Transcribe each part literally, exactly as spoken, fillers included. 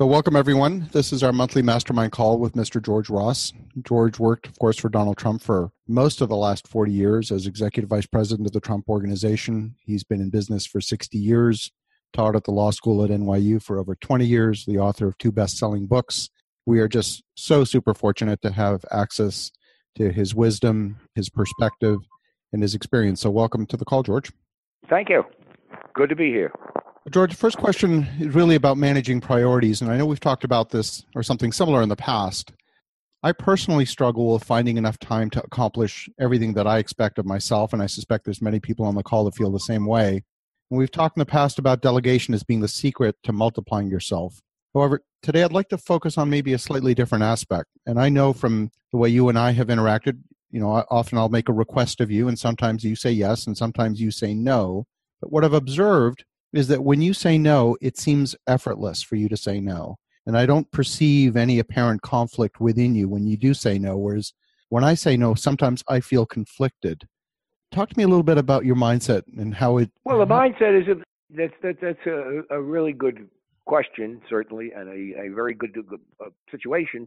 So welcome, everyone. This is our monthly mastermind call with Mister George Ross. George worked, of course, for Donald Trump for most of the last forty years as executive vice president of the Trump Organization. He's been in business for sixty years, taught at the law school at N Y U for over twenty years, the author of two best-selling books. We are just so super fortunate to have access to his wisdom, his perspective, and his experience. So welcome to the call, George. Thank you. Good to be here. George, the first question is really about managing priorities, and I know we've talked about this or something similar in the past. I personally struggle with finding enough time to accomplish everything that I expect of myself, and I suspect there's many people on the call that feel the same way. And we've talked in the past about delegation as being the secret to multiplying yourself. However, today I'd like to focus on maybe a slightly different aspect, and I know from the way you and I have interacted, you know, often I'll make a request of you, and sometimes you say yes, and sometimes you say no, but what I've observed is that when you say no, it seems effortless for you to say no. And I don't perceive any apparent conflict within you when you do say no, whereas when I say no, sometimes I feel conflicted. Talk to me a little bit about your mindset and how it... Well, the mindset is, a, that's, that, that's a, a really good question, certainly, and a, a very good uh, situation.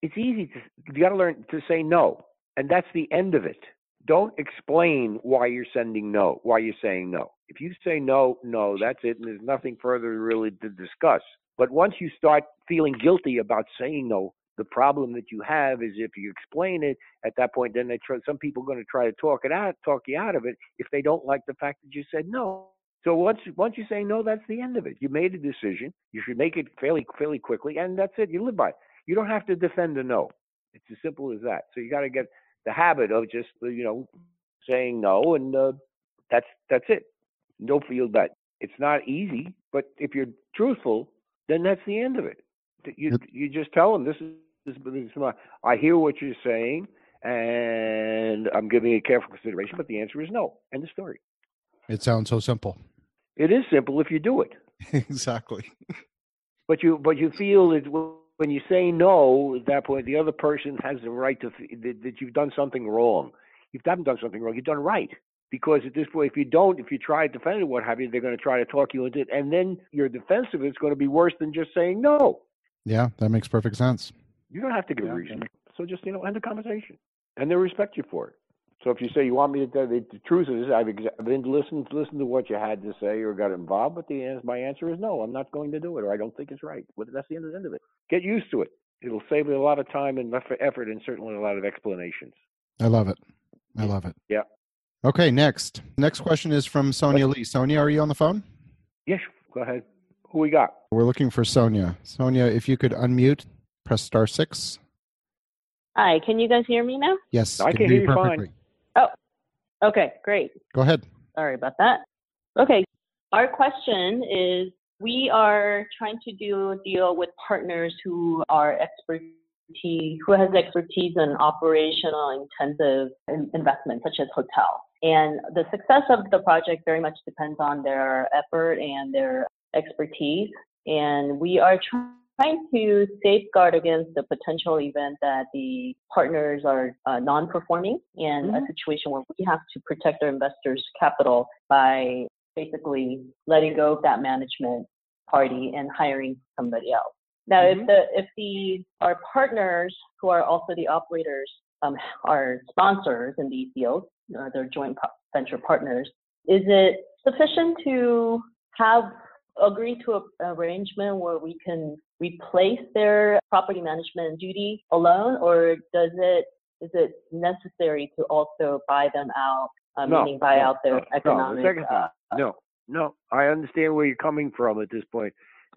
It's easy to, you got to learn to say no, and that's the end of it. Don't explain why you're sending no, why you're saying no. If you say no, no, that's it, and there's nothing further really to discuss. But once you start feeling guilty about saying no, the problem that you have is if you explain it at that point, then they try, some people are going to try to talk it out, talk you out of it if they don't like the fact that you said no. So once once you say no, that's the end of it. You made a decision. You should make it fairly fairly quickly, and that's it. You live by it. You don't have to defend a no. It's as simple as that. So you got to get the habit of just, you know, saying no, and uh, that's that's it. Don't feel that it's not easy, but if you're truthful, then that's the end of it. You you just tell them this is this is my, I hear what you're saying, and I'm giving it careful consideration, but the answer is no. End of story. It sounds so simple. It is simple if you do it. Exactly. But you but you feel it. When you say no, at that point, the other person has the right to that you've done something wrong. If you haven't done something wrong, you've done right. Because at this point, if you don't, if you try to defend it, what have you, they're going to try to talk you into it. And then your defense of it's going to be worse than just saying no. Yeah, that makes perfect sense. You don't have to give yeah. a reason. So just, you know, end the conversation. And they'll respect you for it. So if you say you want me to tell the truth is I've been listened listened to what you had to say or got involved, but the my answer is no, I'm not going to do it, or I don't think it's right. Well, that's the end of the end of it. Get used to it. It'll save you a lot of time and effort, and certainly a lot of explanations. I love it. I love it. Yeah. Okay. Next. Next question is from Sonia Lee. Sonia, are you on the phone? Yes. Go ahead. Who we got? We're looking for Sonia. Sonia, if you could unmute, press star six. Hi. Can you guys hear me now? Yes. I can hear you fine. Oh, okay, great. Go ahead. Sorry about that. Okay, our question is, we are trying to do a deal with partners who are expertise, who has expertise in operational intensive investments, such as hotel. And the success of the project very much depends on their effort and their expertise. And we are trying trying to safeguard against the potential event that the partners are uh, non-performing in mm-hmm. a situation where we have to protect our investors' capital by basically letting go of that management party and hiring somebody else. Now, mm-hmm. if the if the our partners who are also the operators um, are sponsors in these deals, uh, they're joint venture partners, is it sufficient to have agree to an arrangement where we can replace their property management duty alone, or does it is it necessary to also buy them out, uh, no, meaning buy no, out their no, economic? No, the uh, no, no. I understand where you're coming from at this point.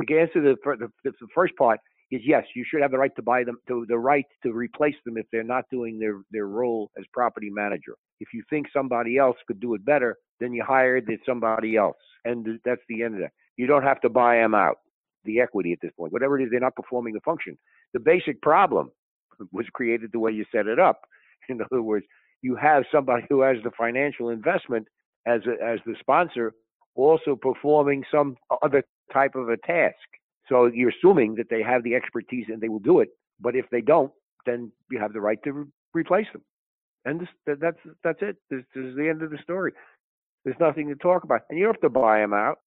To answer the, the, the first part is yes, you should have the right to buy them, to the right to replace them if they're not doing their, their role as property manager. If you think somebody else could do it better, then you hired somebody else, and that's the end of that. You don't have to buy them out, the equity at this point. Whatever it is, they're not performing the function. The basic problem was created the way you set it up. In other words, you have somebody who has the financial investment as a, as the sponsor also performing some other type of a task. So you're assuming that they have the expertise and they will do it. But if they don't, then you have the right to re- replace them. And this, that's that's it. This, this is the end of the story. There's nothing to talk about. And you don't have to buy them out.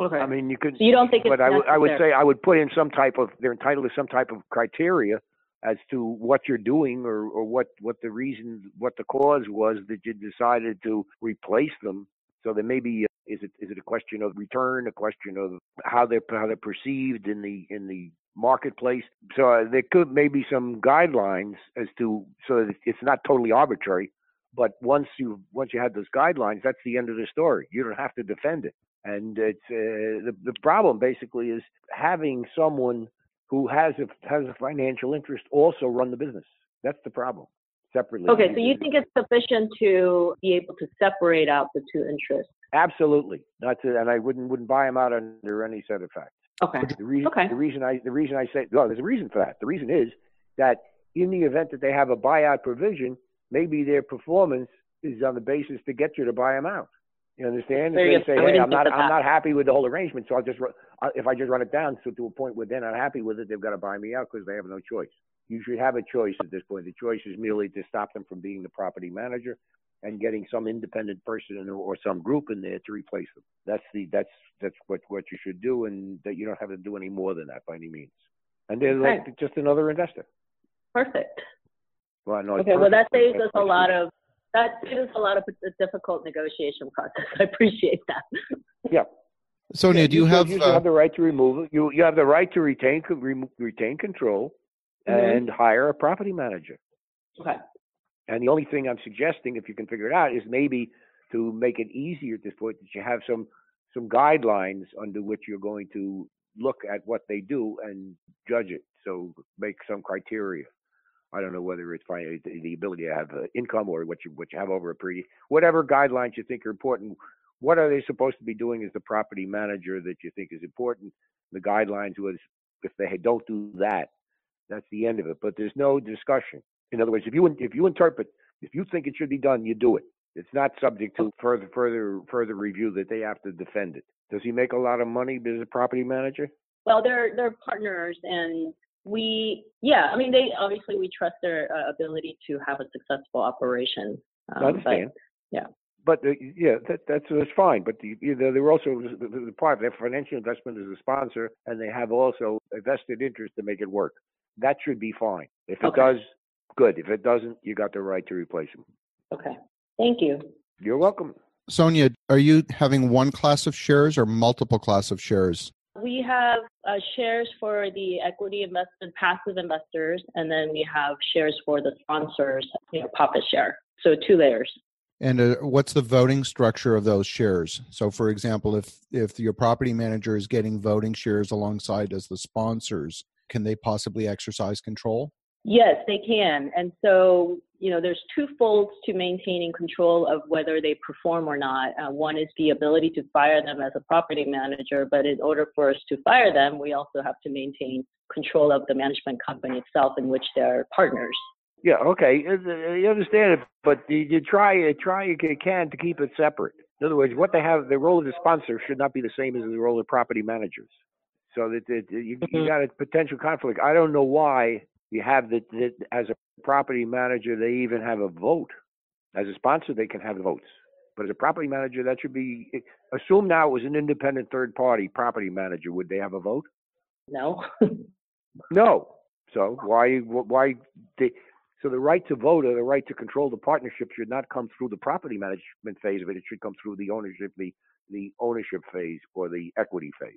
Okay. I mean, you could. So you don't think, but it's I, w- I would say I would put in some type of. They're entitled to some type of criteria as to what you're doing, or, or what, what the reason, what the cause was that you decided to replace them. So there may be, is it is it a question of return, a question of how they're how they're perceived in the in the marketplace. So there could maybe some guidelines as to, so that it's not totally arbitrary. But once you once you have those guidelines, that's the end of the story. You don't have to defend it. And it's uh, the the problem basically is having someone who has a has a financial interest also run the business. That's the problem. Separately. Okay, so you think it's sufficient to be able to separate out the two interests? Absolutely. Not to, and I wouldn't wouldn't buy them out under any set of facts. Okay. The reason, okay. The reason I the reason I say no, there's a reason for that. The reason is that in the event that they have a buyout provision, maybe their performance is on the basis to get you to buy them out. You understand? If they say, hey, I'm not, I'm not happy with the whole arrangement, so I'll just, if I just run it down so to a point where they're not happy with it, they've got to buy me out because they have no choice. You should have a choice at this point. The choice is merely to stop them from being the property manager and getting some independent person or some group in there to replace them. That's the, that's, that's what, what you should do, and that you don't have to do any more than that by any means. And they're okay. Like just another investor. Perfect. Well, no, okay. Perfect. Well, that saves that's us a lot of. That is a lot of a difficult negotiation process. I appreciate that. Yeah. Sonia, yeah, do you, you have? You uh, have the right to remove it. You you have the right to retain retain control, mm-hmm. and hire a property manager. Okay. And the only thing I'm suggesting, if you can figure it out, is maybe to make it easier at this point that you have some some guidelines under which you're going to look at what they do and judge it. So make some criteria. I don't know whether it's the ability to have income or what you what you have over a period, whatever guidelines you think are important. What are they supposed to be doing as the property manager that you think is important? The guidelines was, if they don't do that, that's the end of it. But there's no discussion. In other words, if you if you interpret, if you think it should be done, you do it. It's not subject to further further further review that they have to defend it. Does he make a lot of money as a property manager? Well, they're they're partners and. We, yeah, I mean, they obviously we trust their uh, ability to have a successful operation. Um, I understand. But, yeah. But uh, yeah, that, that's that's fine. But the, you know, they're also the, the part of their financial investment is a sponsor, and they have also a vested interest to make it work. That should be fine. If it okay. does, good. If it doesn't, you got the right to replace them. Okay. Thank you. You're welcome. Sonia, are you having one class of shares or multiple class of shares? We have uh, shares for the equity investment, passive investors, and then we have shares for the sponsors, you know, profit share. So two layers. And uh, what's the voting structure of those shares? So, for example, if if your property manager is getting voting shares alongside as the sponsors, can they possibly exercise control? Yes, they can. And so, you know, there's two folds to maintaining control of whether they perform or not. Uh, one is the ability to fire them as a property manager, but in order for us to fire them, we also have to maintain control of the management company itself in which they're partners. Yeah, okay. You understand it, but you try, you try you can to keep it separate. In other words, what they have, the role of the sponsor should not be the same as the role of property managers. So that, that you, mm-hmm. you got a potential conflict. I don't know why. You have that as a property manager, they even have a vote. As a sponsor, they can have the votes. But as a property manager, that should be, assume now it was an independent third party property manager. Would they have a vote? No. No. So why, why, they, so the right to vote or the right to control the partnership should not come through the property management phase of it. It should come through the ownership, the, the ownership phase or the equity phase.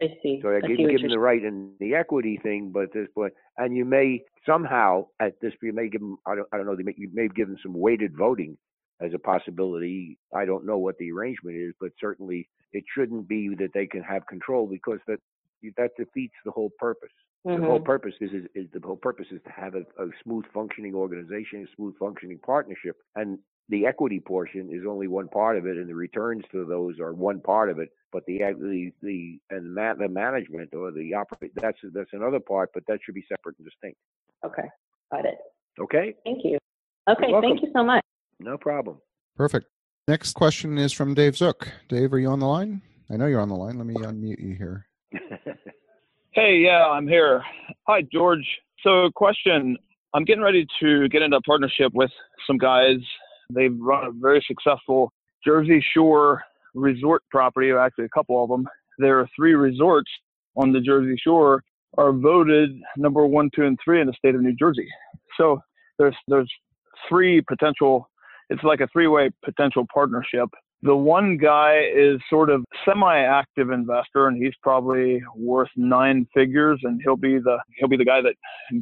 I see. So I give you them the right in the equity thing, but at this point, and you may somehow at this, you may give them, I don't, I don't know, they may, you may give them some weighted voting as a possibility. I don't know what the arrangement is, but certainly it shouldn't be that they can have control because that that defeats the whole purpose. Mm-hmm. The whole purpose is, is, is the whole purpose is to have a, a smooth functioning organization, a smooth functioning partnership, and the equity portion is only one part of it, and the returns to those are one part of it. But the the the and ma- the management or the operate that's that's another part, but that should be separate and distinct. Okay, got it. Okay, thank you. Okay, thank you so much. No problem. Perfect. Next question is from Dave Zook. Dave, are you on the line? I know you're on the line. Let me unmute you here. Hey, yeah, I'm here. Hi, George. So, question. I'm getting ready to get into a partnership with some guys. They've run a very successful Jersey Shore resort property, actually a couple of them. there are three resorts on the Jersey Shore are voted number one, two, and three in the state of New Jersey. So there's there's three potential. It's like a three-way potential partnership. The one guy is sort of semi-active investor, and he's probably worth nine figures, and he'll be the he'll be the guy that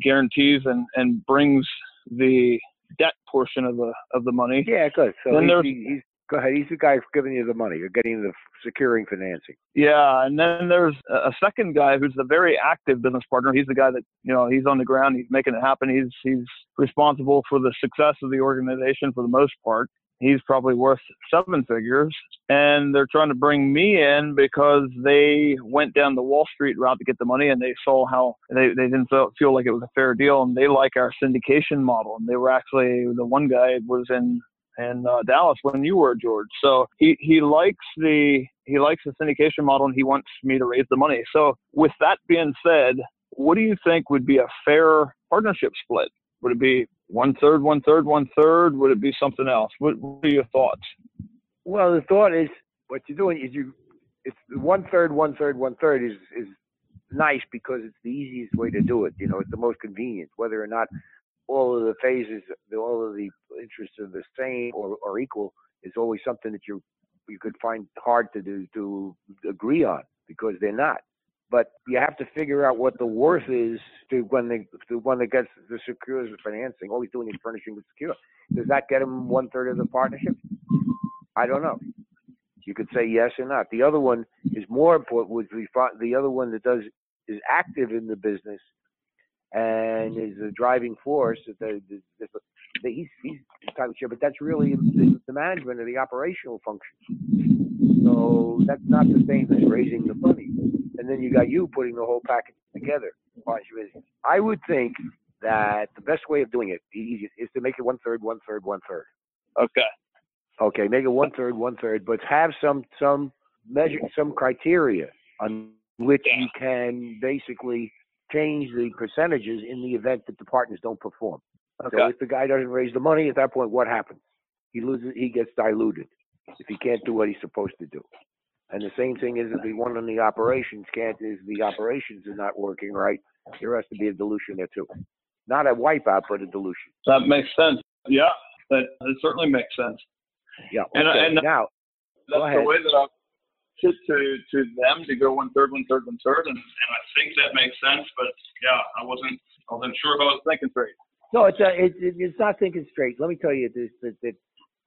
guarantees and, and brings the debt portion of the of the money. Yeah, good. So then he's, he's, he's go ahead. He's the guy giving you the money. You're getting the securing financing. Yeah, and then there's a second guy who's the very active business partner. He's the guy that, you know, he's on the ground. He's making it happen. He's he's responsible for the success of the organization for the most part. He's probably worth seven figures, and they're trying to bring me in because they went down the Wall Street route to get the money, and they saw how they, they didn't feel like it was a fair deal, and they like our syndication model. And they were actually, the one guy was in in uh, Dallas when you were, George. So he he likes the he likes the syndication model, and he wants me to raise the money. So with that being said, what do you think would be a fair partnership split? Would it be one third, one third, one third? Would it be something else? What, what are your thoughts? Well, the thought is what you're doing is you. It's one third, one third, one third is is nice because it's the easiest way to do it. You know, it's the most convenient. Whether or not all of the phases, all of the interests are the same or, or equal, is always something that you you could find hard to do, to agree on because they're not. But you have to figure out what the worth is to when they, to one that gets the secures the financing. All he's doing is furnishing the secure. Does that get him one third of the partnership? I don't know. You could say yes or not. The other one is more important. Would be the other one that does is active in the business and is a driving force. That he's he's type of shit, but that's really the management of the operational function. So that's not the same as raising the money. And then you got you putting the whole package together. I would think that the best way of doing it, the easiest, is to make it one third, one third, one third. Okay. Okay, make it one third, one third, but have some some measure, some criteria on which you can basically change the percentages in the event that the partners don't perform. Okay. So if the guy doesn't raise the money, at that point, what happens? He loses. He gets diluted if he can't do what he's supposed to do. And the same thing is if the one on the operations can't, is the operations are not working right, there has to be a dilution there too. Not a wipeout, but a dilution. That makes sense. Yeah, that, that certainly makes sense. Yeah. And, okay. and now, that's the way that I said to, to them to go one third, one third, one third. And, and I think that makes sense, but yeah, I wasn't, I wasn't sure if I was thinking straight. No, it's, a, it, it, it's not thinking straight. Let me tell you this, that, that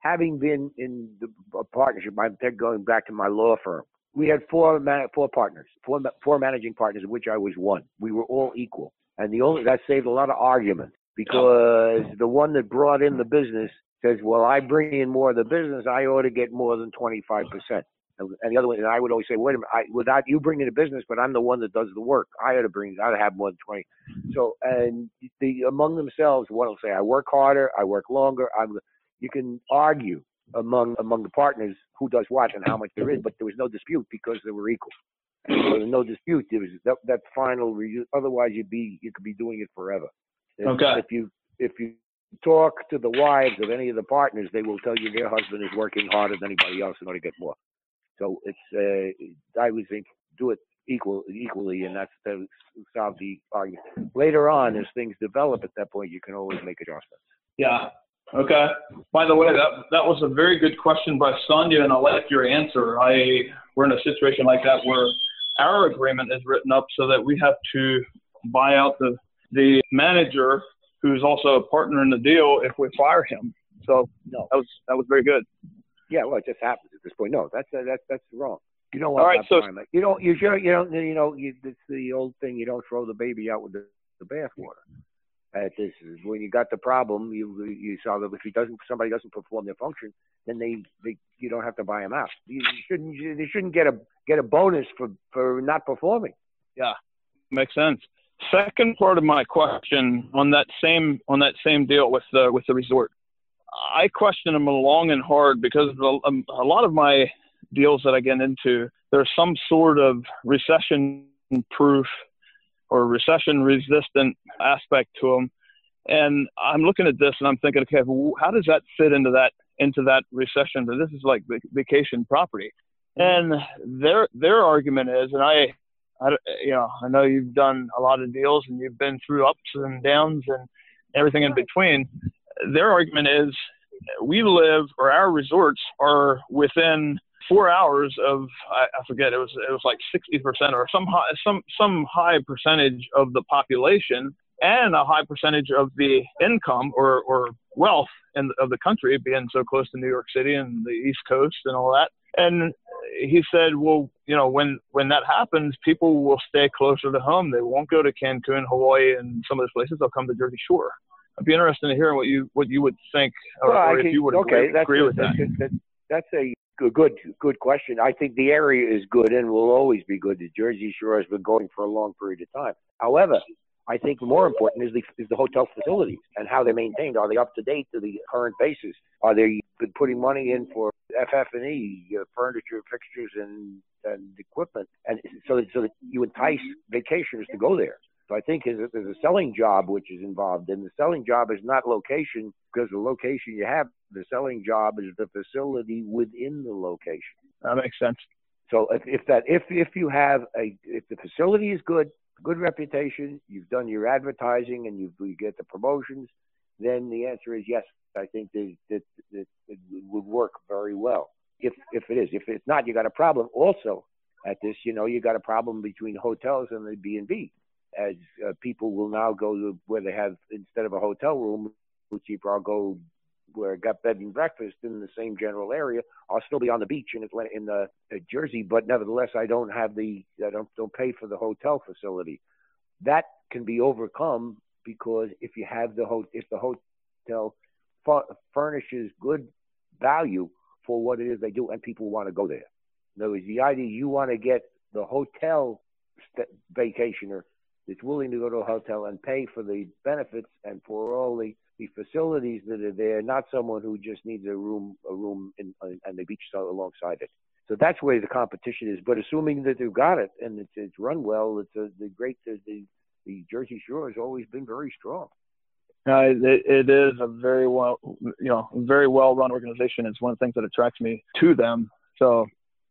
having been in the a partnership, I'm going back to my law firm. We had four man, four partners, four four managing partners, of which I was one. We were all equal, and the only that saved a lot of argument because the one that brought in the business says, "Well, I bring in more of the business, I ought to get more than twenty-five percent." And the other one, and I would always say, "Wait a minute, I, without you bringing the business, but I'm the one that does the work. I ought to bring, I ought to have more than twenty." So, and the among themselves, one will say, "I work harder, I work longer, I'm." You can argue among among the partners who does what and how much there is, but there was no dispute because they were equal. So there was no dispute. There was that, that final review. Otherwise, you'd be you could be doing it forever. If, okay. If you if you talk to the wives of any of the partners, they will tell you their husband is working harder than anybody else in order to get more. So it's uh, I would think do it equal equally, and that's that solve the argument. Later on, as things develop, at that point, you can always make adjustments. Yeah. Okay. By the way, that that was a very good question by Sonia, and I like your answer. I we're in a situation like that where our agreement is written up so that we have to buy out the the manager who's also a partner in the deal if we fire him. So no, that was that was very good. Yeah, well, it just happens at this point. No, that's uh, that's that's wrong. You don't want All right, that so time. Like, you don't you sure you don't you know you, it's the old thing. You don't throw the baby out with the, the bathwater. At this, when you got the problem, you you saw that if he doesn't, somebody doesn't perform their function, then they, they you don't have to buy him out. You shouldn't you, they shouldn't get a get a bonus for, for not performing. Yeah, makes sense. Second part of my question on that same on that same deal with the with the resort, I questioned him long and hard because the, um, a lot of my deals that I get into, there's some sort of recession-proof or recession-resistant aspect to them, and I'm looking at this and I'm thinking, okay, how does that fit into that into that recession? But this is like vacation property, And their their argument is, and I, I, you know, I know you've done a lot of deals and you've been through ups and downs and everything in between. Their argument is, we live, or our resorts are within four hours of, I, I forget, it was it was like sixty percent or some high, some some high percentage of the population and a high percentage of the income or or wealth in, of the country, being so close to New York City and the East Coast and all that. And he said, well, you know, when, when that happens, people will stay closer to home. They won't go to Cancun, Hawaii, and some of those places. They'll come to Jersey Shore. I'd be interested in hearing what you what you would think, or, well, or if think, you would okay, agree, agree a, with that. That's, that's a good good question. I think the area is good and will always be good. The Jersey Shore has been going for a long period of time. However, I think more important is the is the hotel facilities and how they're maintained. Are they up to date to the current basis? Are they been putting money in for F F and E, uh, furniture, fixtures, and, and equipment, and so, so that you entice vacationers to go there. So I think there's a, there's a selling job which is involved, and the selling job is not location, because the location you have, the selling job is the facility within the location. That makes sense. So if, if that if if you have a if the facility is good, good reputation, you've done your advertising, and you you get the promotions, then the answer is yes. I think that it, it, it would work very well if if it is. If it's not, you got a problem. Also, at this, you know, you got a problem between hotels and the B and B, as uh, people will now go to where they have, instead of a hotel room, which you probably go where I got bed and breakfast in the same general area. I'll still be on the beach in Atlanta, in the uh, Jersey, but nevertheless, I don't have the I don't don't pay for the hotel facility. That can be overcome because if you have the ho- if the hotel furnishes good value for what it is they do, and people want to go there. In other words, the idea you want to get the hotel st- vacationer that's willing to go to a hotel and pay for the benefits and for all the, the facilities that are there, not someone who just needs a room a room in, uh, and the beach alongside it. So that's where the competition is. But assuming that they've got it and it's, it's run well, it's a, the great the, the the Jersey Shore has always been very strong. Uh, it, it is a very well, you know, very well run organization. It's one of the things that attracts me to them. So,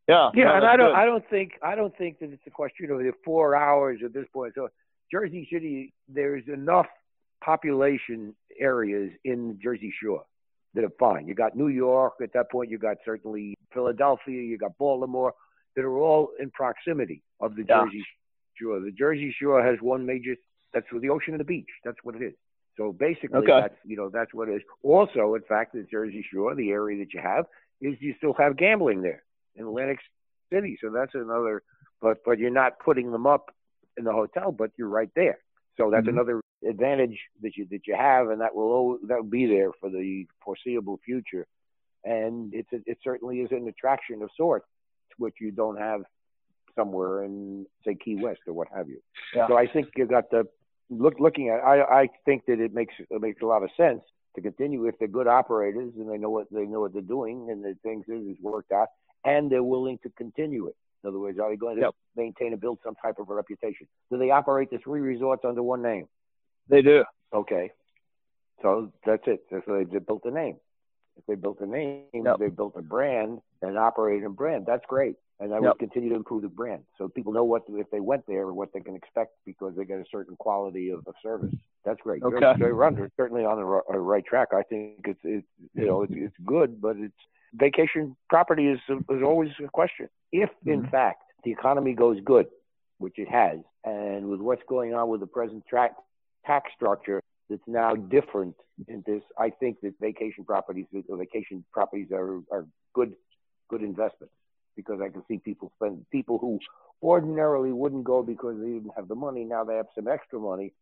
yeah, yeah, no, and I don't, good. I don't think, I don't think that it's a question of the four hours at this point. So, Jersey City, there's enough population areas in Jersey Shore that are fine. You got New York at that point. You got certainly Philadelphia. You got Baltimore that are all in proximity of the yeah. Jersey Shore. The Jersey Shore has one major. That's the ocean and the beach. That's what it is. So basically, okay. that's, you know, that's what it is. Also, in fact, the Jersey Shore, the area that you have, is you still have gambling there in Atlantic City. So that's another, but but you're not putting them up in the hotel, but you're right there. So that's mm-hmm. another advantage that you that you have, and that will that will be there for the foreseeable future. And it's a, it certainly is an attraction of sorts, which you don't have somewhere in, say, Key West or what have you. Yeah. So I think you've got the Look, looking at, I, I think that it makes it makes a lot of sense to continue if they're good operators and they know what they know what they're doing and the things is worked out and they're willing to continue it. In other words, are they going to yep. maintain and build some type of a reputation? Do they operate the three resorts under one name? They do. Okay, so that's it. So they, they built a name. If they built a name, yep. they built a brand and operated a brand. That's great. And I would yep. continue to improve the brand so people know what if they went there what they can expect because they get a certain quality of, of service. That's great. Okay. They're, they're under, certainly on the r- right track. I think it's, it's you know it's, it's good, but it's vacation property is is always a question. If in mm-hmm. fact the economy goes good, which it has, and with what's going on with the present tra- tax structure that's now different in this, I think that vacation properties or vacation properties are are good good investments. Because I can see people spend people who ordinarily wouldn't go because they didn't have the money. Now they have some extra money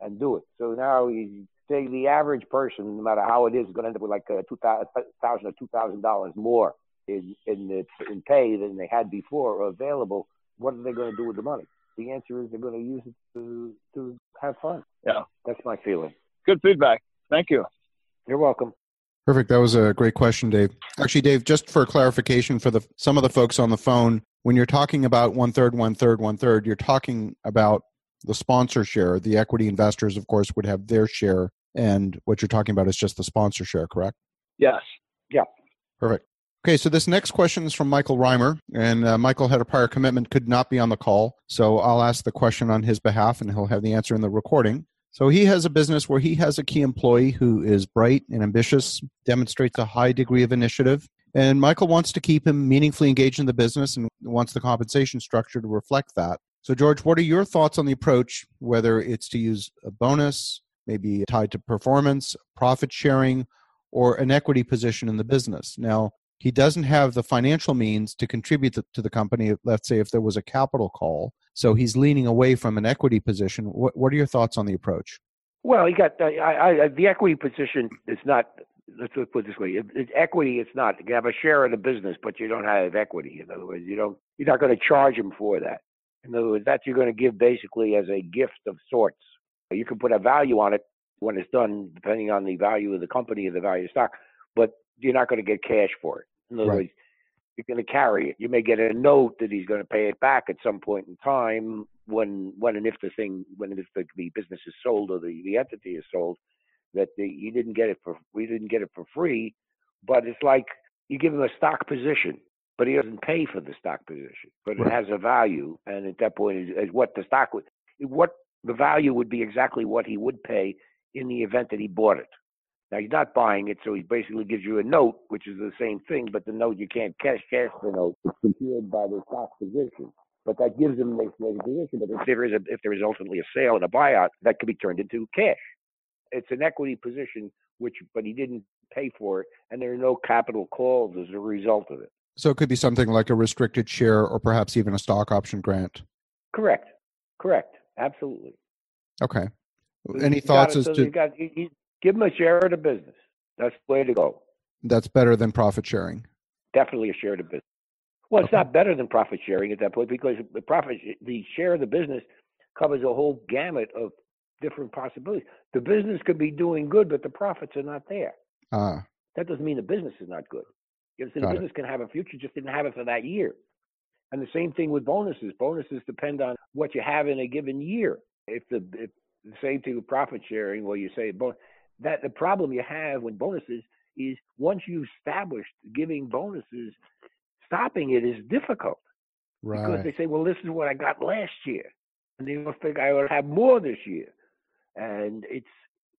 and do it. So now you say the average person, no matter how it is, is going to end up with like a two thousand or two thousand dollars more in in, the, in pay than they had before or available. What are they going to do with the money? The answer is they're going to use it to to have fun. Yeah, that's my feeling. Good feedback. Thank you. You're welcome. Perfect. That was a great question, Dave. Actually, Dave, just for clarification for the some of the folks on the phone, when you're talking about one third, one third, one third, you're talking about the sponsor share. The equity investors, of course, would have their share, and what you're talking about is just the sponsor share, correct? Yes. Yeah. Perfect. Okay, so this next question is from Michael Reimer, and uh, Michael had a prior commitment, could not be on the call, so I'll ask the question on his behalf, and he'll have the answer in the recording. So he has a business where he has a key employee who is bright and ambitious, demonstrates a high degree of initiative, and Michael wants to keep him meaningfully engaged in the business and wants the compensation structure to reflect that. So George, what are your thoughts on the approach, whether it's to use a bonus, maybe tied to performance, profit sharing, or an equity position in the business? Now, he doesn't have the financial means to contribute to the company, let's say if there was a capital call. So he's leaning away from an equity position. What, what are your thoughts on the approach? Well, you got uh, I, I, the equity position is not, let's put it this way, it, it, equity is not. You can have a share in a business, but you don't have equity. In other words, you don't, you're not going to charge him for that. In other words, that you're going to give basically as a gift of sorts. You can put a value on it when it's done, depending on the value of the company and the value of stock, but you're not going to get cash for it. In other right. words, you're going to carry it. You may get a note that he's going to pay it back at some point in time when, when and if the thing, when and if the, the business is sold or the, the entity is sold, that the, you didn't get it for, we didn't get it for free, but it's like you give him a stock position, but he doesn't pay for the stock position, but right. it has a value. And at that point is, is what the stock would, what the value would be exactly what he would pay in the event that he bought it. Now, he's not buying it, so he basically gives you a note, which is the same thing, but the note you can't cash cash the note. It's secured by the stock position. But that gives him the position. But if there is a, if there is ultimately a sale and a buyout, that can be turned into cash. It's an equity position, which but he didn't pay for it, and there are no capital calls as a result of it. So it could be something like a restricted share or perhaps even a stock option grant. Correct. Correct. Absolutely. Okay. Any thoughts as to... Give them a share of the business. That's the way to go. That's better than profit sharing. Definitely a share of the business. Well, it's okay. Not better than profit sharing at that point because the profit, the share of the business covers a whole gamut of different possibilities. The business could be doing good, but the profits are not there. Ah. That doesn't mean the business is not good. You know, so the Got business it. Can have a future, just didn't have it for that year. And the same thing with bonuses. Bonuses depend on what you have in a given year. If the, if the same thing with profit sharing, well, you say bonus. That the problem you have with bonuses is once you've established giving bonuses, stopping it is difficult. Right. Because they say, well, this is what I got last year. And they will think I ought to have more this year. And it's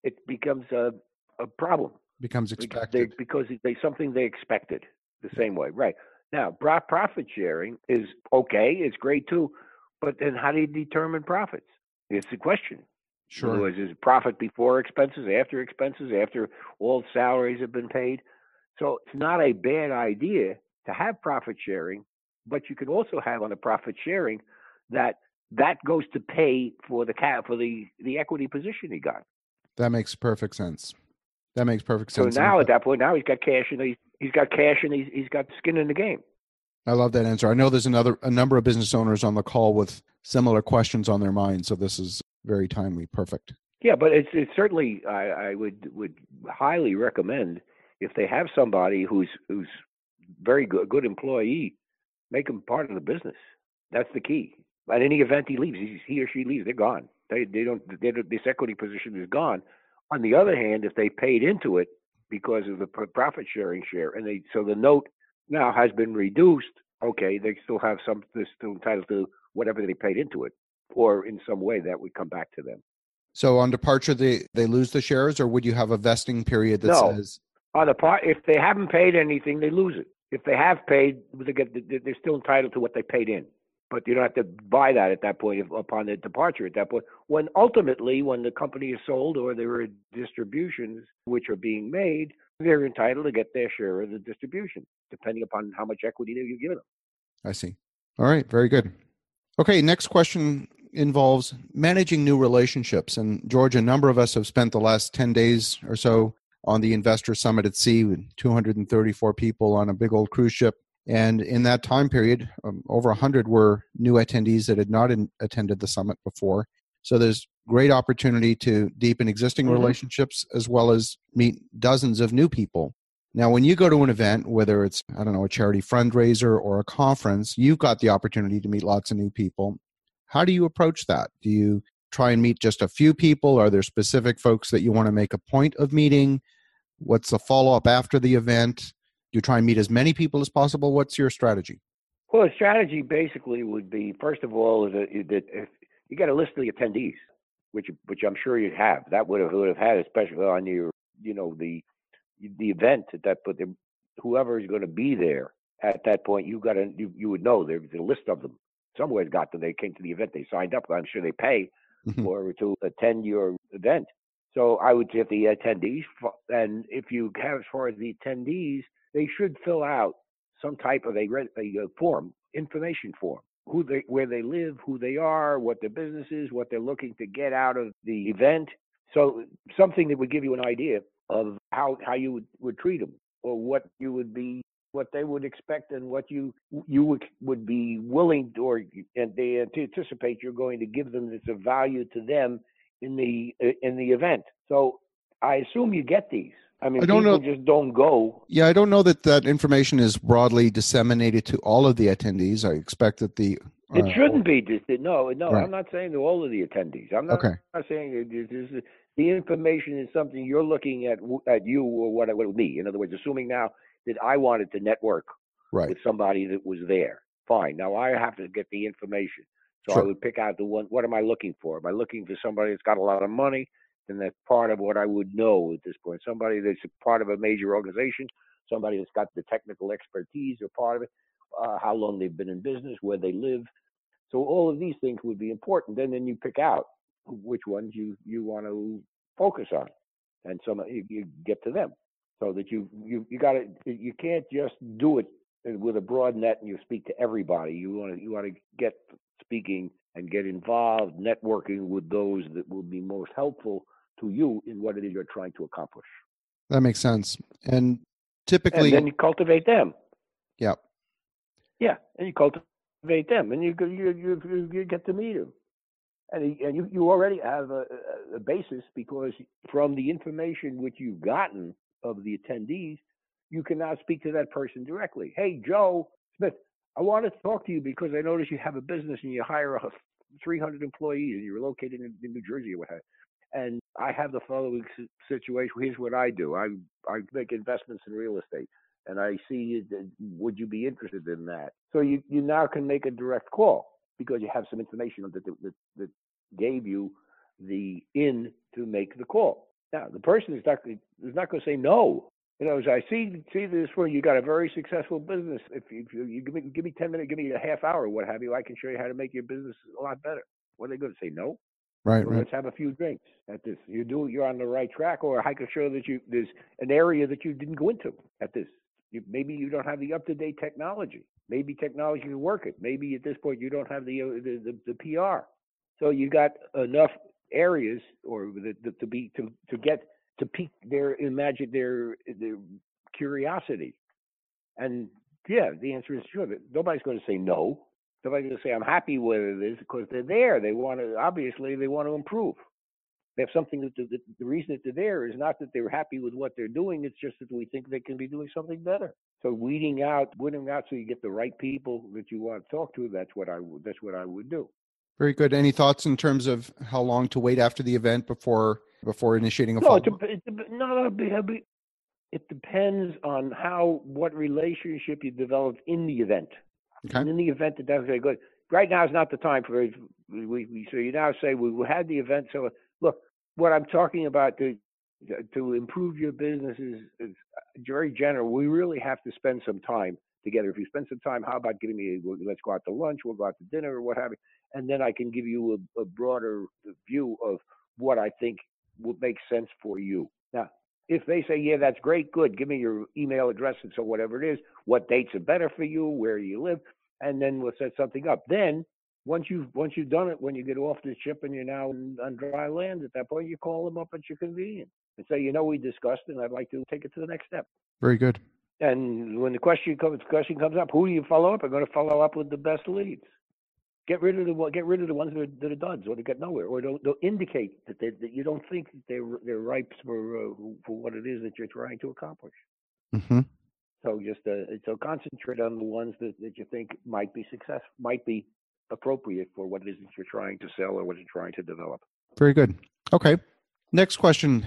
it becomes a, a problem. Becomes expected. Because, they, because they, something they expected the same way. Right. Now, profit sharing is okay. It's great, too. But then how do you determine profits? It's the question. Sure. Is profit before expenses, after expenses, after all salaries have been paid? So it's not a bad idea to have profit sharing, but you could also have on the profit sharing that that goes to pay for the cap for the, the equity position he got. That makes perfect sense. That makes perfect sense. So now at that point, now he's got cash and he's, he's got cash and he's, he's got skin in the game. I love that answer. I know there's another a number of business owners on the call with similar questions on their mind, so this is very timely. Perfect. Yeah, but it's, it's certainly I, I would would highly recommend if they have somebody who's who's very good good employee, make him part of the business. That's the key. At any event he leaves, he, he or she leaves, they're gone. They they don't, they don't. This equity position is gone. On the other hand, if they paid into it because of the profit sharing share, and they so the note now has been reduced. Okay, they still have some. They're still entitled to whatever they paid into it, or in some way that would come back to them. So on departure, they, they lose the shares, or would you have a vesting period that no. says? On the part, if they haven't paid anything, they lose it. If they have paid, they get, they're still entitled to what they paid in. But you don't have to buy that at that point upon their departure. At that point, when ultimately when the company is sold or there are distributions which are being made, they're entitled to get their share of the distribution, depending upon how much equity that you've given them. I see. All right, very good. Okay, next question involves managing new relationships. And George, a number of us have spent the last ten days or so on the Investor Summit at Sea with two hundred thirty-four people on a big old cruise ship. And in that time period, um, over one hundred were new attendees that had not in, attended the summit before. So there's great opportunity to deepen existing mm-hmm. relationships as well as meet dozens of new people. Now, when you go to an event, whether it's, I don't know, a charity fundraiser or a conference, you've got the opportunity to meet lots of new people. How do you approach that? Do you try and meet just a few people? Are there specific folks that you want to make a point of meeting? What's the follow-up after the event? you try and meet as many people as possible? What's your strategy? Well, the strategy basically would be, first of all, is that if you got to list the attendees, which which I'm sure you'd have. That would have would have had, especially on your, you know, the the event at that. But the, whoever is going to be there at that point, you got to you, you would know there's a list of them. Somewhere's got them. They came to the event. They signed up. I'm sure they pay for to attend your event. So I would get the attendees, and if you have as far as the attendees, they should fill out some type of a, a form, information form, who they, where they live, who they are, what their business is, what they're looking to get out of the event. So something that would give you an idea of how, how you would, would treat them, or what you would be, what they would expect, and what you you would, would be willing to, or and they anticipate you're going to give them that's of value to them in the in the event. So I assume you get these. I mean, I don't people know, just don't go. Yeah, I don't know that that information is broadly disseminated to all of the attendees. I expect that the... Uh, it shouldn't be. Just, no, no, right. I'm not saying to all of the attendees. I'm not, okay. I'm not saying just, the information is something you're looking at, at you or what, what me. In other words, assuming now that I wanted to network right. with somebody that was there. Fine. Now I have to get the information. So sure. I would pick out the one, what am I looking for? Am I looking for somebody that's got a lot of money? And that's part of what I would know at this point. Somebody that's part of a major organization, somebody that's got the technical expertise or part of it, uh, how long they've been in business, where they live. So all of these things would be important. And then you pick out which ones you, you want to focus on, and some you, you get to them. So that you you you got to you can't just do it with a broad net and you speak to everybody. You want to you want to get speaking and get involved, networking with those that will be most helpful to you in what it is you're trying to accomplish. That makes sense. And typically... And then you cultivate them. Yeah. Yeah, and you cultivate them, and you you you, you get to meet them. And, and you, you already have a, a basis, because from the information which you've gotten of the attendees, you can now speak to that person directly. Hey, Joe Smith, I want to talk to you because I notice you have a business and you hire a three hundred employees and you're located in, in New Jersey or what have you. And I have the following situation. Here's what I do. I I make investments in real estate, and I see, would you be interested in that? So you, you now can make a direct call because you have some information that, that, that gave you the in to make the call. Now, the person is not, is not going to say no. You know, as I see see this where you got a very successful business. If you, if you, you give me give me ten minutes, give me a half hour, what have you, I can show you how to make your business a lot better. What are they going to say? No. Right, so right. Let's have a few drinks at this. You do, you're on the right track, or I can show that you there's an area that you didn't go into at this. You, maybe you don't have the up-to-date technology. Maybe technology can work it. Maybe at this point you don't have the the, the, the P R. So you got enough areas or the, the, to be to, to get to pique their imagine their their curiosity. And yeah, the answer is sure. Nobody's going to say no. Somebody's going to say, I'm happy with it is because they're there. They want to, obviously, they want to improve. They have something that the, the reason that they're there is not that they're happy with what they're doing. It's just that we think they can be doing something better. So weeding out, weeding out so you get the right people that you want to talk to. That's what I would, that's what I would do. Very good. Any thoughts in terms of how long to wait after the event before, before initiating a follow-up? No, it, it, no, it depends on how, what relationship you develop in the event. Okay. And in the event that that's very good, right now is not the time for it. We, we, so you now say we had the event. So look, what I'm talking about to to improve your business is, is very general. We really have to spend some time together. If you spend some time, how about giving me? A, let's go out to lunch. We'll go out to dinner or what have you, and then I can give you a, a broader view of what I think would make sense for you. Now, if they say, yeah, that's great, good, give me your email address and so whatever it is, what dates are better for you, where you live, and then we'll set something up. Then once you've, once you've done it, when you get off the ship and you're now in, on dry land, at that point, you call them up at your convenience and say, you know, we discussed and I'd like to take it to the next step. Very good. And when the question comes, the question comes up, who do you follow up? I'm going to follow up with the best leads. Get rid of the get rid of the ones that are, that are duds or that get nowhere, or don't, don't indicate that, they, that you don't think that they're they're ripe for uh, for what it is that you're trying to accomplish. Mm-hmm. So just uh, so concentrate on the ones that, that you think might be success, might be appropriate for what it is that you're trying to sell or what you're trying to develop. Very good. Okay. Next question: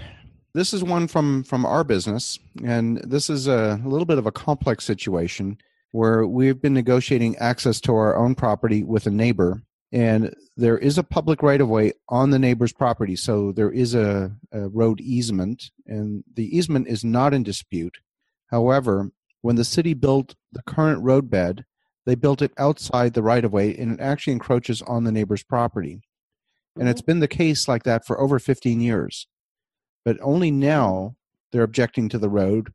This is one from, from our business, and this is a, a little bit of a complex situation where we've been negotiating access to our own property with a neighbor, and there is a public right-of-way on the neighbor's property, so there is a, a road easement, and the easement is not in dispute. However, when the city built the current roadbed, they built it outside the right-of-way, and it actually encroaches on the neighbor's property. And it's been the case like that for over fifteen years. But only now they're objecting to the road,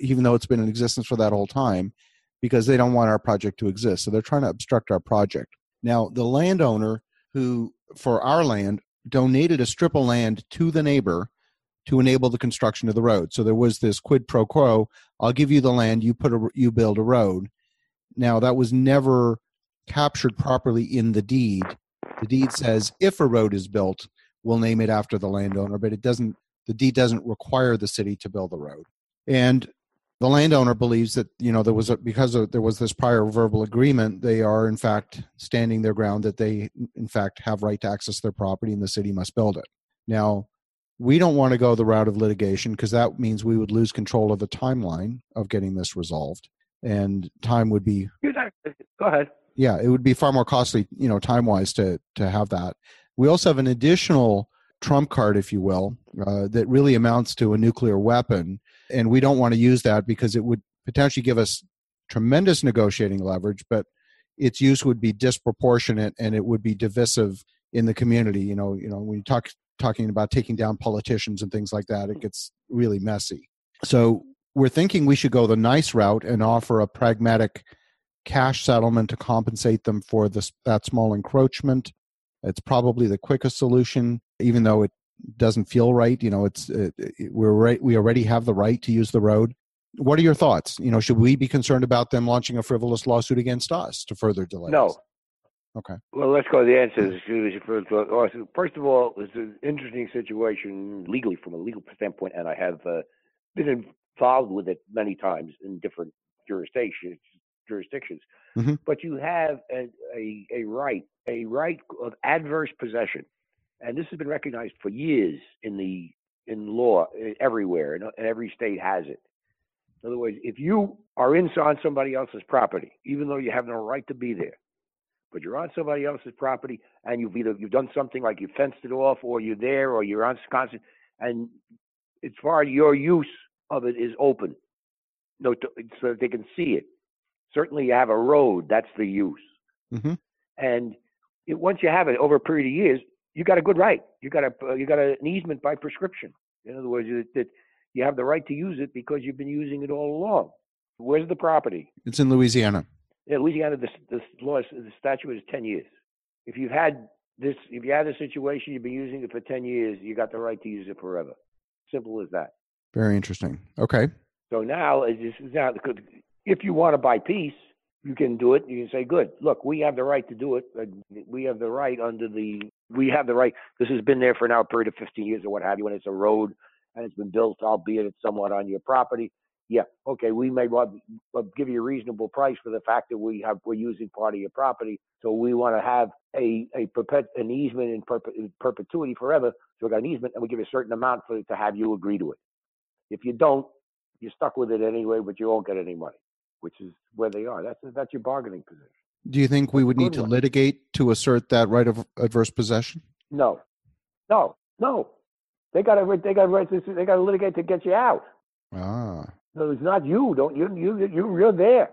even though it's been in existence for that whole time, because they don't want our project to exist. So they're trying to obstruct our project. Now, the landowner who, for our land, donated a strip of land to the neighbor to enable the construction of the road. So there was this quid pro quo, I'll give you the land, you put a, you build a road. Now, that was never captured properly in the deed. The deed says if a road is built, we'll name it after the landowner, but it doesn't. The deed doesn't require the city to build the road. And the landowner believes that, you know, there was a, because of, there was this prior verbal agreement, they are in fact standing their ground that they in fact have right to access their property and the city must build it. Now, we don't want to go the route of litigation because that means we would lose control of the timeline of getting this resolved. And time would be... Go ahead. Yeah, it would be far more costly, you know, time-wise to to have that. We also have an additional trump card, if you will, uh, that really amounts to a nuclear weapon, and we don't want to use that because it would potentially give us tremendous negotiating leverage, but its use would be disproportionate and it would be divisive in the community. You know, you know, when you talk talking about taking down politicians and things like that, it gets really messy. So we're thinking we should go the nice route and offer a pragmatic cash settlement to compensate them for this, that small encroachment. It's probably the quickest solution, even though it doesn't feel right. You know, it's it, it, we're right, we already have the right to use the road. What are your thoughts? You know, should we be concerned about them launching a frivolous lawsuit against us to further delay? No. Okay. Well, let's go to the answers. First of all, it's an interesting situation legally, from a legal standpoint, and I have uh, been involved with it many times in different jurisdictions. jurisdictions, mm-hmm. But you have a, a, a right, a right of adverse possession. And this has been recognized for years in the, in law everywhere, and every state has it. In other words, if you are in, on somebody else's property, even though you have no right to be there, but you're on somebody else's property and you've either, you've done something like you fenced it off, or you're there, or you're on constant, and as far as your use of it is open, no, so that they can see it. Certainly you have a road, that's the use. Mm-hmm. And it, once you have it over a period of years, you got a good right. You got a, you got a, an easement by prescription. In other words, that you have the right to use it because you've been using it all along. Where's the property? It's in Louisiana. Yeah, Louisiana, this, this law, is, the statute is ten years. If you've had this, if you had a situation, you've been using it for ten years, you got the right to use it forever. Simple as that. Very interesting. Okay. So now, it's just, now, if you want to buy peace, you can do it. You can say, good, look, we have the right to do it. We have the right under the, we have the right. This has been there for now a period of fifteen years or what have you, and it's a road and it's been built, albeit it's somewhat on your property. Yeah, okay, we may well give you a reasonable price for the fact that we have, we're using part of your property. So we want to have a, a perpet, an easement in, perp, in perpetuity forever. So we got an easement and we give you a certain amount for to have you agree to it. If you don't, you're stuck with it anyway, but you won't get any money, which is where they are. That's that's your bargaining position. Do you think we would need to litigate to assert that right of adverse possession? No, no, no. They got to they got to they got to litigate to get you out. Ah. No, it's not you. Don't you you you you're there.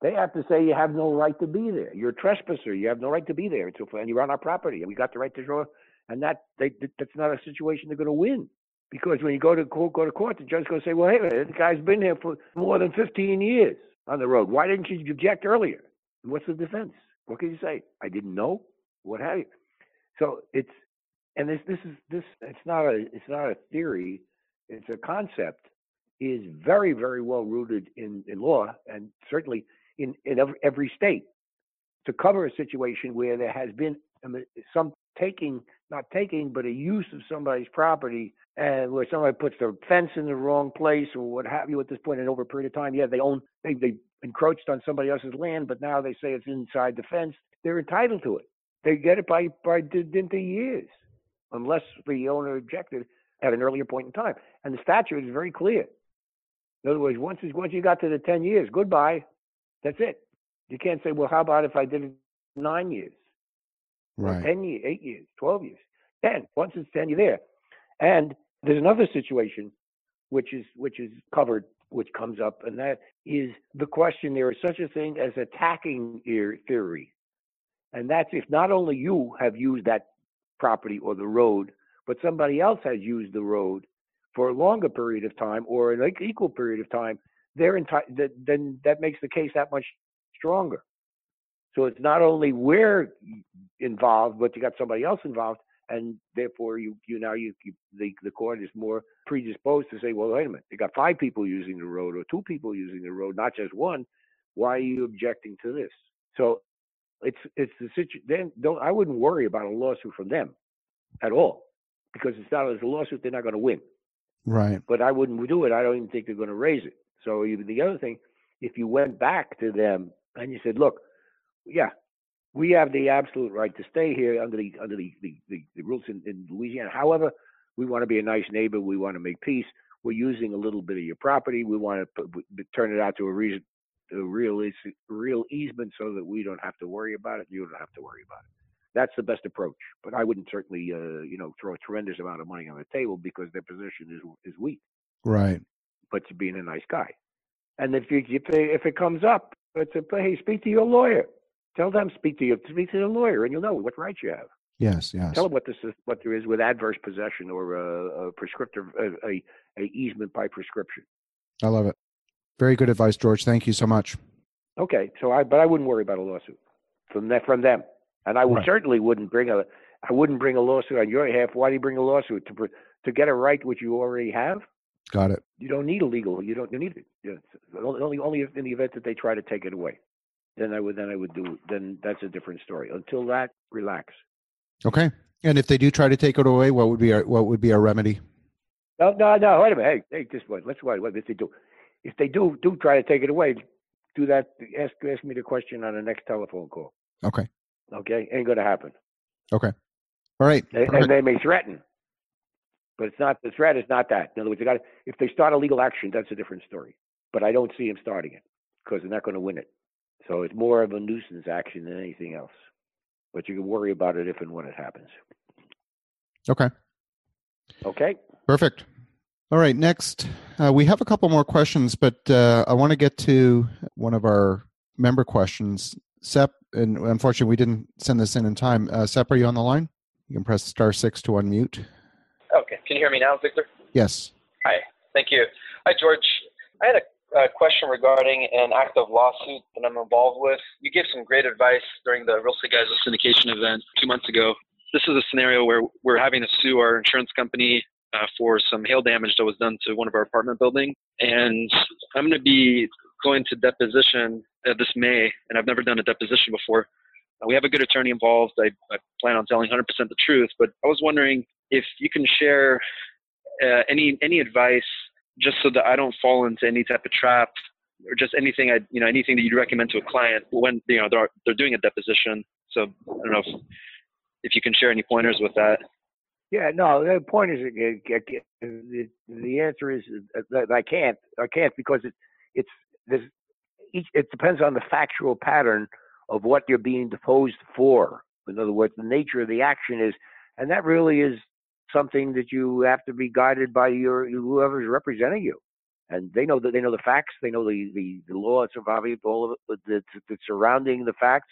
They have to say you have no right to be there. You're a trespasser. You have no right to be there. So, and you're on our property, and we got the right to draw. And that they, that's not a situation they're going to win. Because when you go to court, go to court, the judge's going to say, well, hey, the guy's been here for more than fifteen years on the road. Why didn't you object earlier? What's the defense? What can you say? I didn't know. What have you? So it's, and this, this is, this, it's not a, it's not a theory. It's a concept. It is very, very well rooted in, in law and certainly in, in every state to cover a situation where there has been some taking, not taking, but a use of somebody's property, and where somebody puts their fence in the wrong place or what have you at this point, and over a period of time, yeah, they own, they, they encroached on somebody else's land, but now they say it's inside the fence. They're entitled to it. They get it by, by dint of years, unless the owner objected. at an earlier point in time. And the statute is very clear. In other words, once, once you got to the ten years, goodbye, that's it. You can't say, well, how about if I did it nine years? Right. ten years, eight years, twelve years, ten. Once it's ten, you're there. And there's another situation which is which is covered, which comes up, and that is the question, there is such a thing as attacking theory. And that's if not only you have used that property or the road, but somebody else has used the road for a longer period of time or an equal period of time, they're enti- that, then that makes the case that much stronger. So it's not only we're involved, but you got somebody else involved, and therefore you you now you, you the the court is more predisposed to say, well, wait a minute, you got five people using the road or two people using the road, not just one. Why are you objecting to this? So it's it's the situ- then don't I wouldn't worry about a lawsuit from them at all, because it's not as a lawsuit they're not going to win. Right. But I wouldn't do it. I don't even think they're going to raise it. So the other thing, if you went back to them and you said, look, yeah, we have the absolute right to stay here under the under the, the, the, the rules in, in Louisiana. However, we want to be a nice neighbor. We want to make peace. We're using a little bit of your property. We want to put, turn it out to a, reason, a real real easement so that we don't have to worry about it. You don't have to worry about it. That's the best approach. But I wouldn't certainly, uh, you know, throw a tremendous amount of money on the table because their position is is weak. Right. But you're being a nice guy. And if you if, they, if it comes up, it's a, hey, speak to your lawyer. Tell them, speak to you, speak to the lawyer, and you'll know what rights you have. Yes, yes. Tell them what this is, what there is with adverse possession or a, a prescriptive, a, a, a easement by prescription. I love it. Very good advice, George. Thank you so much. Okay, so I, but I wouldn't worry about a lawsuit from that, from them, and I would right. certainly wouldn't bring a, I wouldn't bring a lawsuit on your behalf. Why do you bring a lawsuit to to get a right which you already have? Got it. You don't need a legal. You don't you need it. You know, only only in the event that they try to take it away. Then I would, then I would do, then that's a different story. Until that, relax. Okay. And if they do try to take it away, what would be our, what would be our remedy? No, no, no. Wait a minute. Hey, hey, this one. Let's wait. What if they do? If they do, do try to take it away, do that. Ask, ask me the question on the next telephone call. Okay. Okay. Ain't going to happen. Okay. All right. They, and they may threaten, but it's not, the threat is not that. In other words, you got to, if they start a legal action, that's a different story, but I don't see them starting it because they're not going to win it. So it's more of a nuisance action than anything else. But you can worry about it if and when it happens. Okay. Okay. Perfect. All right. Next, uh, we have a couple more questions, but uh, I want to get to one of our member questions. Sep, and unfortunately, we didn't send this in in time. Uh, Sep, are you on the line? You can press star six to unmute. Okay. Can you hear me now, Victor? Yes. Hi. Thank you. Hi, George. I had a A question regarding an active lawsuit that I'm involved with. You gave some great advice during the Real Estate Guys Syndication event two months ago. This is a scenario where we're having to sue our insurance company uh, for some hail damage that was done to one of our apartment buildings. And I'm going to be going to deposition uh, this May, and I've never done a deposition before. Uh, we have a good attorney involved. I, I plan on telling one hundred percent the truth, but I was wondering if you can share uh, any any advice just so that I don't fall into any type of trap or just anything I, you know, anything that you'd recommend to a client when, you know, they're, they're doing a deposition. So I don't know if, if you can share any pointers with that. Yeah, no, the point is, the answer is that I can't, I can't because it, it's, there's each, it depends on the factual pattern of what you're being deposed for. In other words, the nature of the action is, and that really is something that you have to be guided by your whoever's representing you, and they know that they know the facts, they know the the, the law surviving all of it that's, that's surrounding the facts,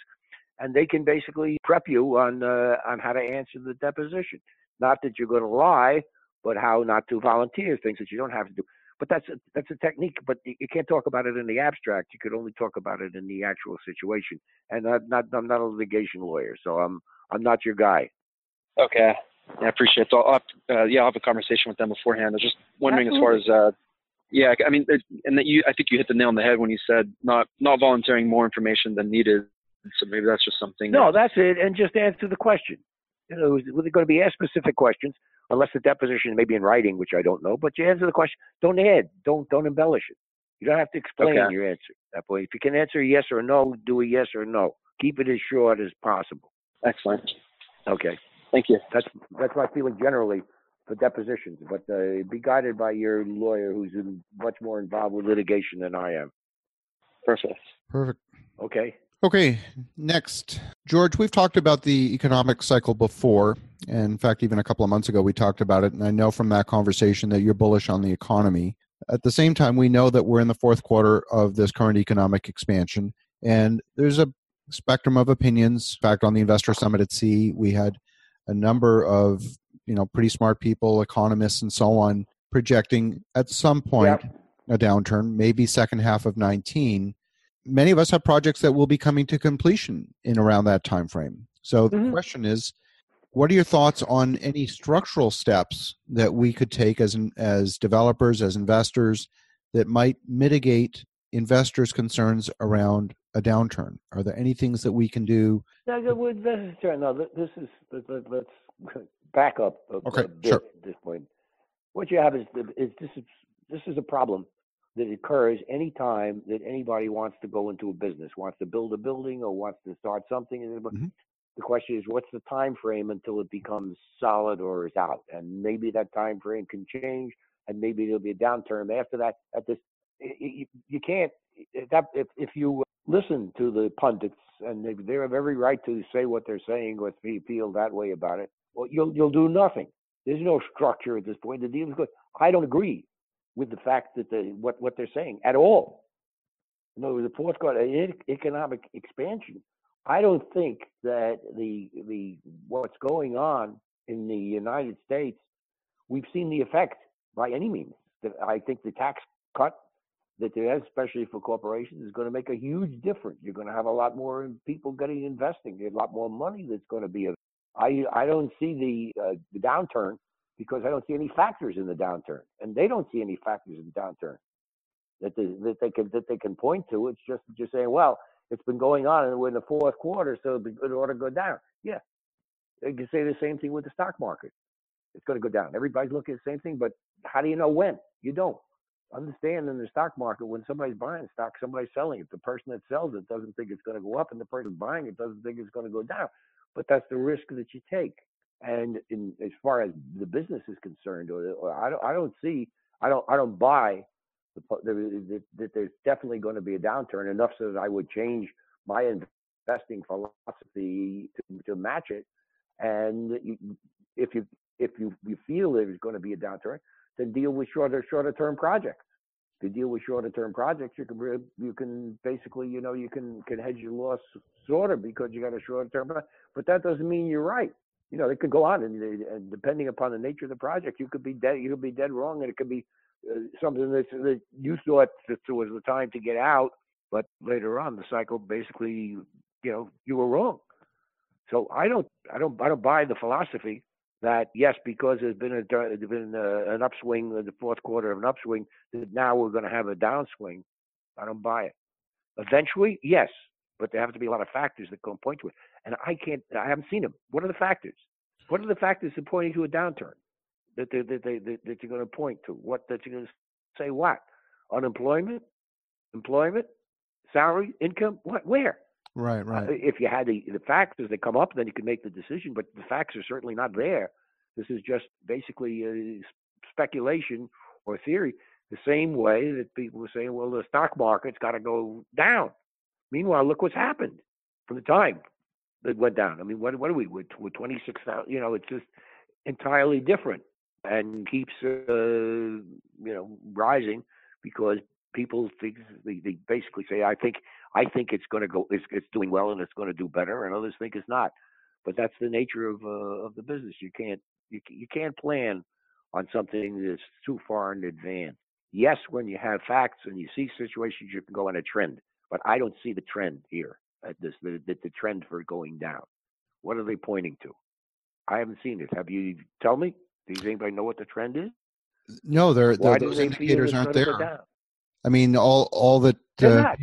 and they can basically prep you on uh, on how to answer the deposition. Not that you're going to lie, but how not to volunteer things that you don't have to do. But that's a, that's a technique. But you can't talk about it in the abstract. You could only talk about it in the actual situation. And I'm not I'm not a litigation lawyer, so I'm I'm not your guy. Okay. I appreciate it. So I'll, uh, yeah, I'll have a conversation with them beforehand. I was just wondering Absolutely. as far as, uh, yeah, I mean, and that you, I think you hit the nail on the head when you said not, not volunteering more information than needed. So maybe that's just something. No, that, that's it. And just answer the question. You know, they're going to be asked specific questions, unless the deposition may be in writing, which I don't know, but you answer the question. Don't add, don't, don't embellish it. You don't have to explain okay. your answer at that point. If you can answer yes or no, do a yes or no. Keep it as short as possible. Excellent. Okay. Thank you. That's that's my feeling generally for depositions, but uh, be guided by your lawyer who's in, much more involved with litigation than I am. Perfect. Perfect. Okay. Okay. Next, George, we've talked about the economic cycle before. And in fact, even a couple of months ago, we talked about it. And I know from that conversation that you're bullish on the economy. At the same time, we know that we're in the fourth quarter of this current economic expansion. And there's a spectrum of opinions. In fact, on the Investor Summit at Sea, we had a number of, you know, pretty smart people, economists and so on, projecting at some point yep. a downturn, maybe second half of nineteen. Many of us have projects that will be coming to completion in around that time frame. So mm-hmm. the question is, what are your thoughts on any structural steps that we could take as as developers, as investors, that might mitigate investors' concerns around a downturn? Are there any things that we can do? No, no this is, let's back up a, okay, a bit sure. at this point. What you have is, is, this is this is a problem that occurs any time that anybody wants to go into a business, wants to build a building or wants to start something. Mm-hmm. The question is, what's the time frame until it becomes solid or is out? And maybe that time frame can change, and maybe there'll be a downturn after that. At this, you, you can't. That if if you listen to the pundits, and they, they have every right to say what they're saying or feel that way about it, well, you'll you'll do nothing. There's no structure at this point. The deal is good. I don't agree with the fact that the what what they're saying at all. In other words, the fourth quarter economic expansion. I don't think that the the what's going on in the United States, we've seen the effect by any means. I think the tax cut that there is, especially for corporations, is going to make a huge difference. You're going to have a lot more people getting investing. There's a lot more money that's going to be. I I don't see the uh, the downturn because I don't see any factors in the downturn, and they don't see any factors in the downturn that they, that they can that they can point to. It's just just saying, well, it's been going on, and we're in the fourth quarter, so it ought to go down. Yeah, you can say the same thing with the stock market. It's going to go down. Everybody's looking at the same thing, but how do you know when? You don't. Understand in the stock market, when somebody's buying stock, somebody's selling it. The person that sells it doesn't think it's going to go up, and the person buying it doesn't think it's going to go down. But that's the risk that you take. And in, as far as the business is concerned, or, or I don't, I don't see, I don't, I don't buy. That there's definitely going to be a downturn, enough so that I would change my investing philosophy to, to match it. And if you if you, you feel there's going to be a downturn, then deal with shorter shorter term projects. To deal with shorter term projects, you can you can basically you know you can can hedge your loss sort of because you got a shorter term project. But that doesn't mean you're right. You know, it could go on, and, and depending upon the nature of the project, you could be dead you could be dead wrong, and it could be Uh, something that, that you thought that it was the time to get out, but later on the cycle basically, you know, you were wrong. So I don't, I don't, I don't buy the philosophy that yes, because there's been a there's been a, an upswing, the fourth quarter of an upswing, that now we're going to have a downswing. I don't buy it. Eventually, yes, but there have to be a lot of factors that can point to it, and I can't. I haven't seen them. What are the factors? What are the factors that point to a downturn? That they, that they that that you're going to point to what that you're going to say what unemployment, employment, salary, income, what where right right. Uh, if you had the, the factors that come up, then you can make the decision. But the facts are certainly not there. This is just basically uh, speculation or theory. The same way that people were saying, well, the stock market's got to go down. Meanwhile, look what's happened from the time it went down. I mean, what what are we with with twenty-six thousand? You know, it's just entirely different. And keeps, uh, you know, rising because people think they, they basically say, "I think, I think it's going to go, it's, it's doing well, and it's going to do better," and others think it's not. But that's the nature of uh, of the business. You can't, you, you can't plan on something that's too far in advance. Yes, when you have facts and you see situations, you can go on a trend. But I don't see the trend here at this, the, the, the trend for going down. What are they pointing to? I haven't seen it. Have you? Tell me. Does anybody know what the trend is? No, they're, they're, those indicators aren't there. I mean, all all that, uh,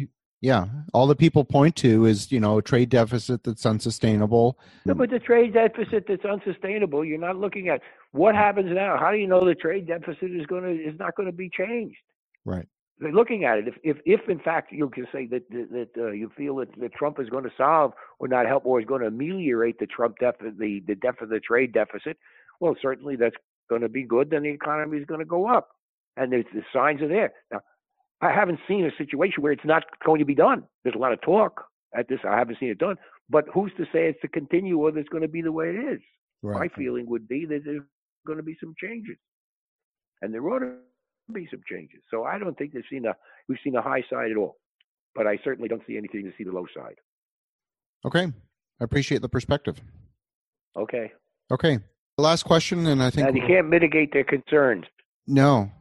yeah, all the people point to is, you know, a trade deficit that's unsustainable. No, but the trade deficit that's unsustainable, you're not looking at what happens now. How do you know the trade deficit is going to is not going to be changed? Right. They're looking at it. If if, if in fact you can say that that uh, you feel that, that Trump is going to solve or not help or is going to ameliorate the Trump deficit, the the deficit, the trade deficit. Well, certainly that's going to be good, then the economy is going to go up. And there's, the signs are there. Now, I haven't seen a situation where it's not going to be done. There's a lot of talk at this. I haven't seen it done. But who's to say it's to continue or it's going to be the way it is? Right. My feeling would be that there's going to be some changes. And there ought to be some changes. So I don't think they've seen a, we've seen a high side at all. But I certainly don't see anything to see the low side. Okay. I appreciate the perspective. Okay. Okay. The last question, and I think... And you can't mitigate their concerns. No.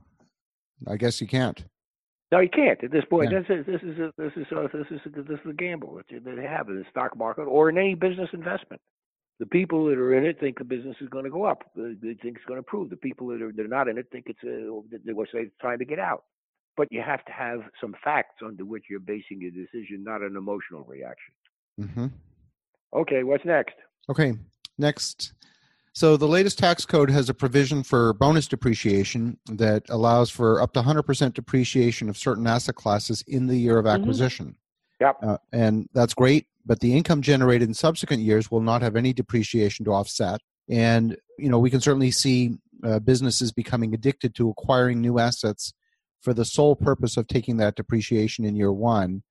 I guess you can't. No, you can't at this point. Yeah. This is this is a, this is a, this is a, this is a gamble that they have in the stock market or in any business investment. The people that are in it think the business is going to go up. They think it's going to improve. The people that are they're not in it think it's a, they will say it's time to get out. But you have to have some facts under which you're basing your decision, not an emotional reaction. Mm-hmm. Okay, what's next? Okay, next. So the latest tax code has a provision for bonus depreciation that allows for up to one hundred percent depreciation of certain asset classes in the year of acquisition. Mm-hmm. Yep. Uh, and that's great, but the income generated in subsequent years will not have any depreciation to offset. And, you know, we can certainly see uh, businesses becoming addicted to acquiring new assets for the sole purpose of taking that depreciation in year one.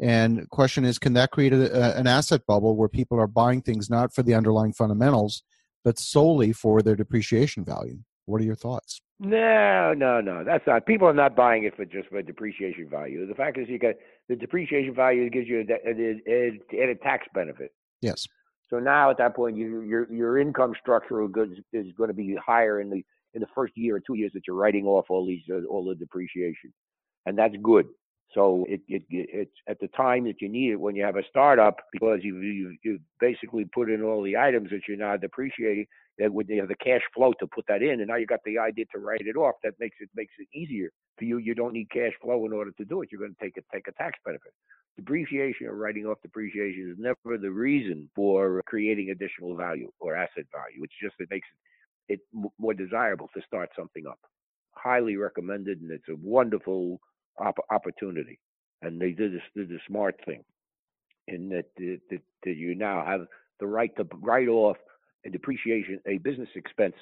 And the question is, can that create a, a, an asset bubble where people are buying things not for the underlying fundamentals, but solely for their depreciation value? What are your thoughts? No, no, no. That's not. People are not buying it for just for depreciation value. The fact is, you got the depreciation value gives you an added tax benefit. Yes. So now, at that point, you, your your income structure is going to be higher in the in the first year or two years that you're writing off all these uh, all the depreciation, and that's good. So it, it it's at the time that you need it when you have a startup, because you you you basically put in all the items that you're not depreciating, that would you have the cash flow to put that in, and now you got the idea to write it off. That makes it makes it easier for you. You don't need cash flow in order to do it. You're going to take a take a tax benefit. Depreciation or writing off depreciation is never the reason for creating additional value or asset value. It's just it makes it more desirable to start something up. Highly recommended, and it's a wonderful opportunity, and they did this, did the smart thing, in that, that, that you now have the right to write off a depreciation, a business expense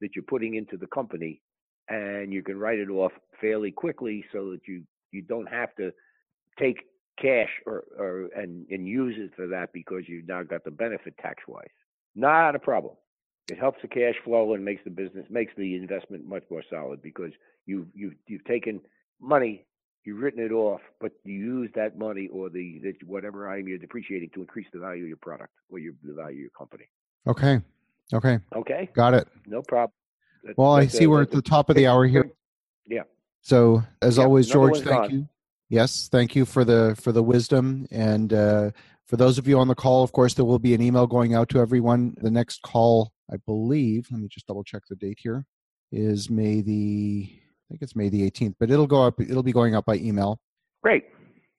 that you're putting into the company, and you can write it off fairly quickly, so that you you don't have to take cash or, or and and use it for that, because you've now got the benefit tax wise. Not a problem. It helps the cash flow and makes the business makes the investment much more solid, because you've you've you've taken money. You've written it off, but you use that money or the, the whatever item you're depreciating to increase the value of your product or your, the value of your company. Okay. Okay. Okay. Got it. No problem. That's, well, I see a, we're at the top of the hour here. Yeah. So as yeah, always, George, thank on. you. Yes. Thank you for the, for the wisdom. And uh, for those of you on the call, of course, there will be an email going out to everyone. The next call, I believe, let me just double check the date here, is May the... I think it's May the eighteenth, but it'll go up. It'll be going up by email. Great.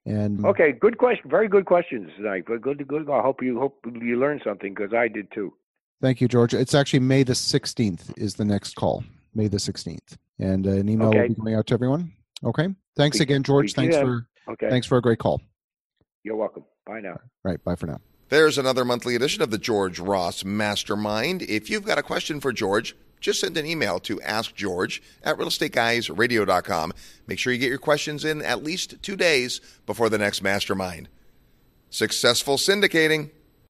And okay, good question. Very good questions tonight. But good, good. I hope you hope you learned something, because I did too. Thank you, George. It's actually May the sixteenth is the next call. May the sixteenth, and uh, an email okay. will be going out to everyone. Okay. Thanks Be- again, George. Thanks for okay. Thanks for a great call. You're welcome. Bye now. All right. Bye for now. There's another monthly edition of the George Ross Mastermind. If you've got a question for George, just send an email to ask george at real estate guys radio dot com. Make sure you get your questions in at least two days before the next mastermind. Successful syndicating.